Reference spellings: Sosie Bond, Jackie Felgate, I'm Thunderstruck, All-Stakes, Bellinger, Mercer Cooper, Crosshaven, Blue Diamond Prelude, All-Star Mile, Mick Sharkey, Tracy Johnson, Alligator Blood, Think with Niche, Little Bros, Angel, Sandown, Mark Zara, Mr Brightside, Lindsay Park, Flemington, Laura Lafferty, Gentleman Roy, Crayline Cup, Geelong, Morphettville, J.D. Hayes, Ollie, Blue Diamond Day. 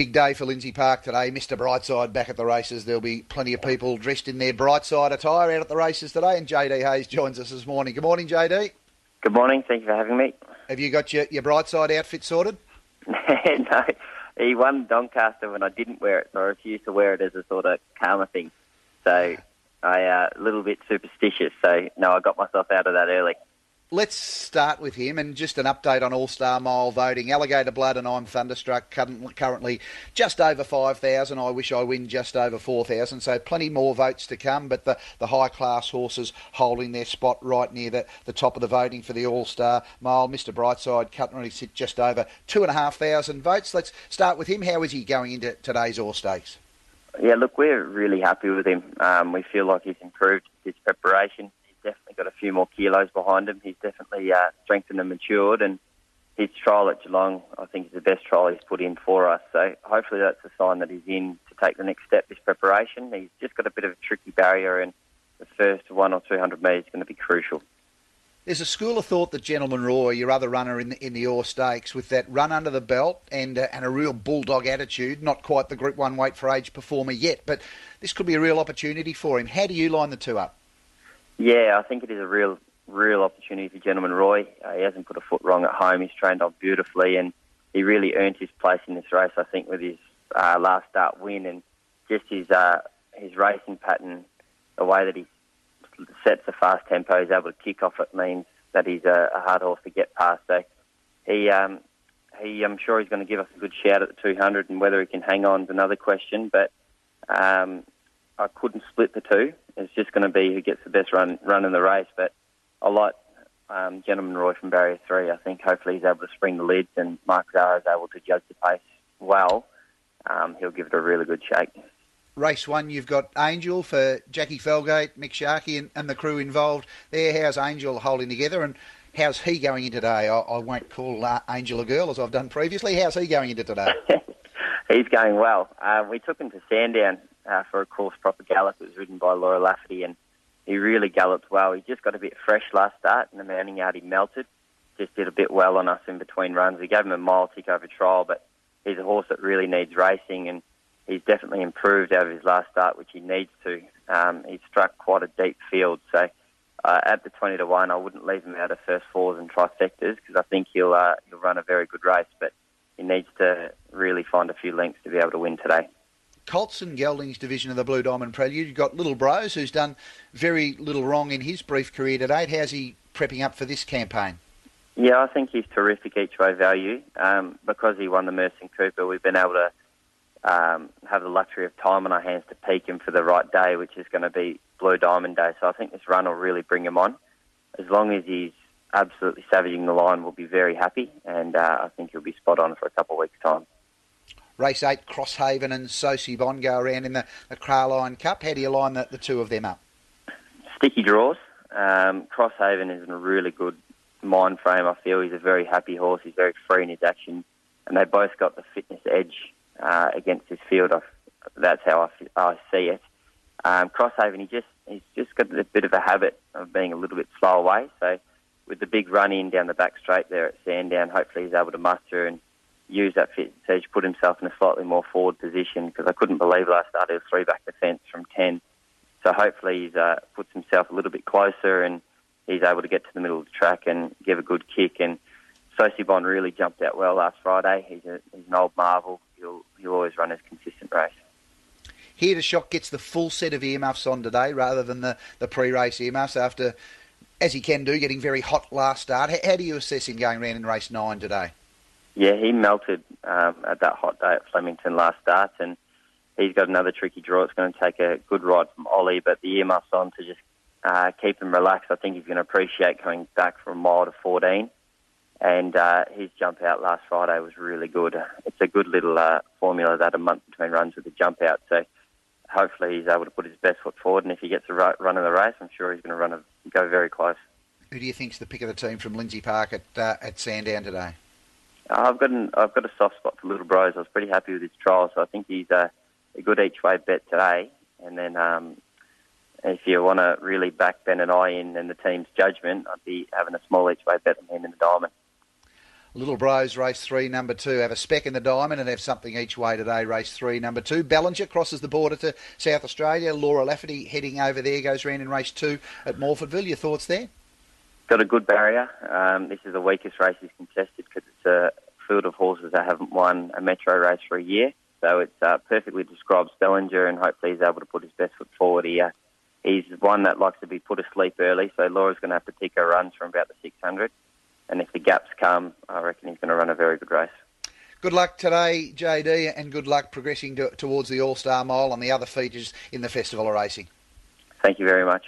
Big day for Lindsay Park today. Mr Brightside back at the races. There'll be plenty of people dressed in their Brightside attire out at the races today. And J.D. Hayes joins us this morning. Good morning, J.D. Good morning. Thank you for having me. Have you got your Brightside outfit sorted? No. He won Doncaster when I didn't wear it, so I refused to wear it as a sort of karma thing. So I a little bit superstitious. So, no, I got myself out of that early. Let's start with him and just an update on All-Star Mile voting. Alligator Blood and I'm Thunderstruck currently just over 5,000. I Wish I Win just over 4,000. So plenty more votes to come, but the high-class horses holding their spot right near the top of the voting for the All-Star Mile. Mr Brightside currently sit just over 2,500 votes. Let's start with him. How is he going into today's All-Stakes? Yeah, look, we're really happy with him. We feel like he's improved his preparation. Definitely got a few more kilos behind him. He's definitely strengthened and matured, and his trial at Geelong, I think, is the best trial he's put in for us. So hopefully that's a sign that he's in to take the next step, his preparation. He's just got a bit of a tricky barrier, and the first 100 or 200 metres is going to be crucial. There's a school of thought that Gentleman Roy, your other runner in the All-Stakes, with that run under the belt and a real bulldog attitude, not quite the Group 1 weight for age performer yet, but this could be a real opportunity for him. How do you line the two up? Yeah, I think it is a real opportunity for Gentleman Roy. He hasn't put a foot wrong at home. He's trained on beautifully, and he really earned his place in this race, I think, with his last start win and just his racing pattern, the way that he sets a fast tempo. He's able to kick off it, means that he's a hard horse to get past. So he, I'm sure he's going to give us a good shout at the 200, and whether he can hang on is another question, but I couldn't split the two. It's just going to be who gets the best run in the race. But I like Gentleman Roy from Barrier 3. I think hopefully he's able to spring the lids, and Mark Zara is able to judge the pace well. He'll give it a really good shake. Race 1, you've got Angel for Jackie Felgate, Mick Sharkey and the crew involved there. How's Angel holding together, and how's he going in today? I won't call Angel a girl, as I've done previously. How's he going into today? He's going well. We took him to Sandown for a course proper gallop. It was ridden by Laura Lafferty, and he really galloped well. He just got a bit fresh last start, and the Manning yard he melted. Just did a bit well on us in between runs. We gave him a mile tick over trial, but he's a horse that really needs racing, and he's definitely improved out of his last start, which he needs to. He's struck quite a deep field, so at the 20-1, I wouldn't leave him out of first fours and trifectas, because I think he'll run a very good race, but he needs to really find a few lengths to be able to win today. Colts and Geldings division of the Blue Diamond Prelude. You've got Little Bros, who's done very little wrong in his brief career to date. How's he prepping up for this campaign? Yeah, I think he's terrific each way value. Because he won the Mercer Cooper, we've been able to have the luxury of time on our hands to peak him for the right day, which is going to be Blue Diamond Day. So I think this run will really bring him on. As long as he's absolutely savaging the line, we'll be very happy, and I think he'll be spot on for a couple of weeks' time. Race 8, Crosshaven and Sosie Bond go around in the Crayline Cup. How do you line the two of them up? Sticky draws. Crosshaven is in a really good mind frame. I feel he's a very happy horse. He's very free in his action. And they both got the fitness edge against this field. That's how I see it. Crosshaven, he's just got a bit of a habit of being a little bit slow away. So with the big run in down the back straight there at Sandown, hopefully he's able to muster and use that fitness edge, put himself in a slightly more forward position, because I couldn't believe last start he was 3 back the fence from 10. So hopefully he puts himself a little bit closer, and he's able to get to the middle of the track and give a good kick. And Sosie Bond really jumped out well last Friday. He's an old marvel. He'll always run his consistent race. Here to Shock gets the full set of earmuffs on today rather than the pre-race earmuffs after, as he can do, getting very hot last start. How do you assess him going around in race 9 today? Yeah, he melted at that hot day at Flemington last start, and he's got another tricky draw. It's going to take a good ride from Ollie, but the earmuffs on to just keep him relaxed. I think he's going to appreciate coming back from a mile to 14, and his jump out last Friday was really good. It's a good little formula, that a month between runs with the jump out, so hopefully he's able to put his best foot forward, and if he gets the right run of the race, I'm sure he's going to go very close. Who do you think's the pick of the team from Lindsay Park at Sandown today? I've got a soft spot for Little Bros. I was pretty happy with his trial, so I think he's a good each-way bet today. And then if you want to really back Ben and I in and the team's judgment, I'd be having a small each-way bet on him in the diamond. Little Bros, race 3, number 2, have a speck in the diamond and have something each way today, race 3, number 2. Bellinger crosses the border to South Australia. Laura Lafferty heading over there, goes round in race 2 at Morphettville. Your thoughts there? Got a good barrier. This is the weakest race he's contested because it's a field of horses that haven't won a metro race for a year. So it perfectly describes Bellinger, and hopefully he's able to put his best foot forward here. He's one that likes to be put asleep early, so Laura's going to have to take her runs from about the 600. And if the gaps come, I reckon he's going to run a very good race. Good luck today, JD, and good luck progressing towards the All-Star Mile and the other features in the Festival of Racing. Thank you very much.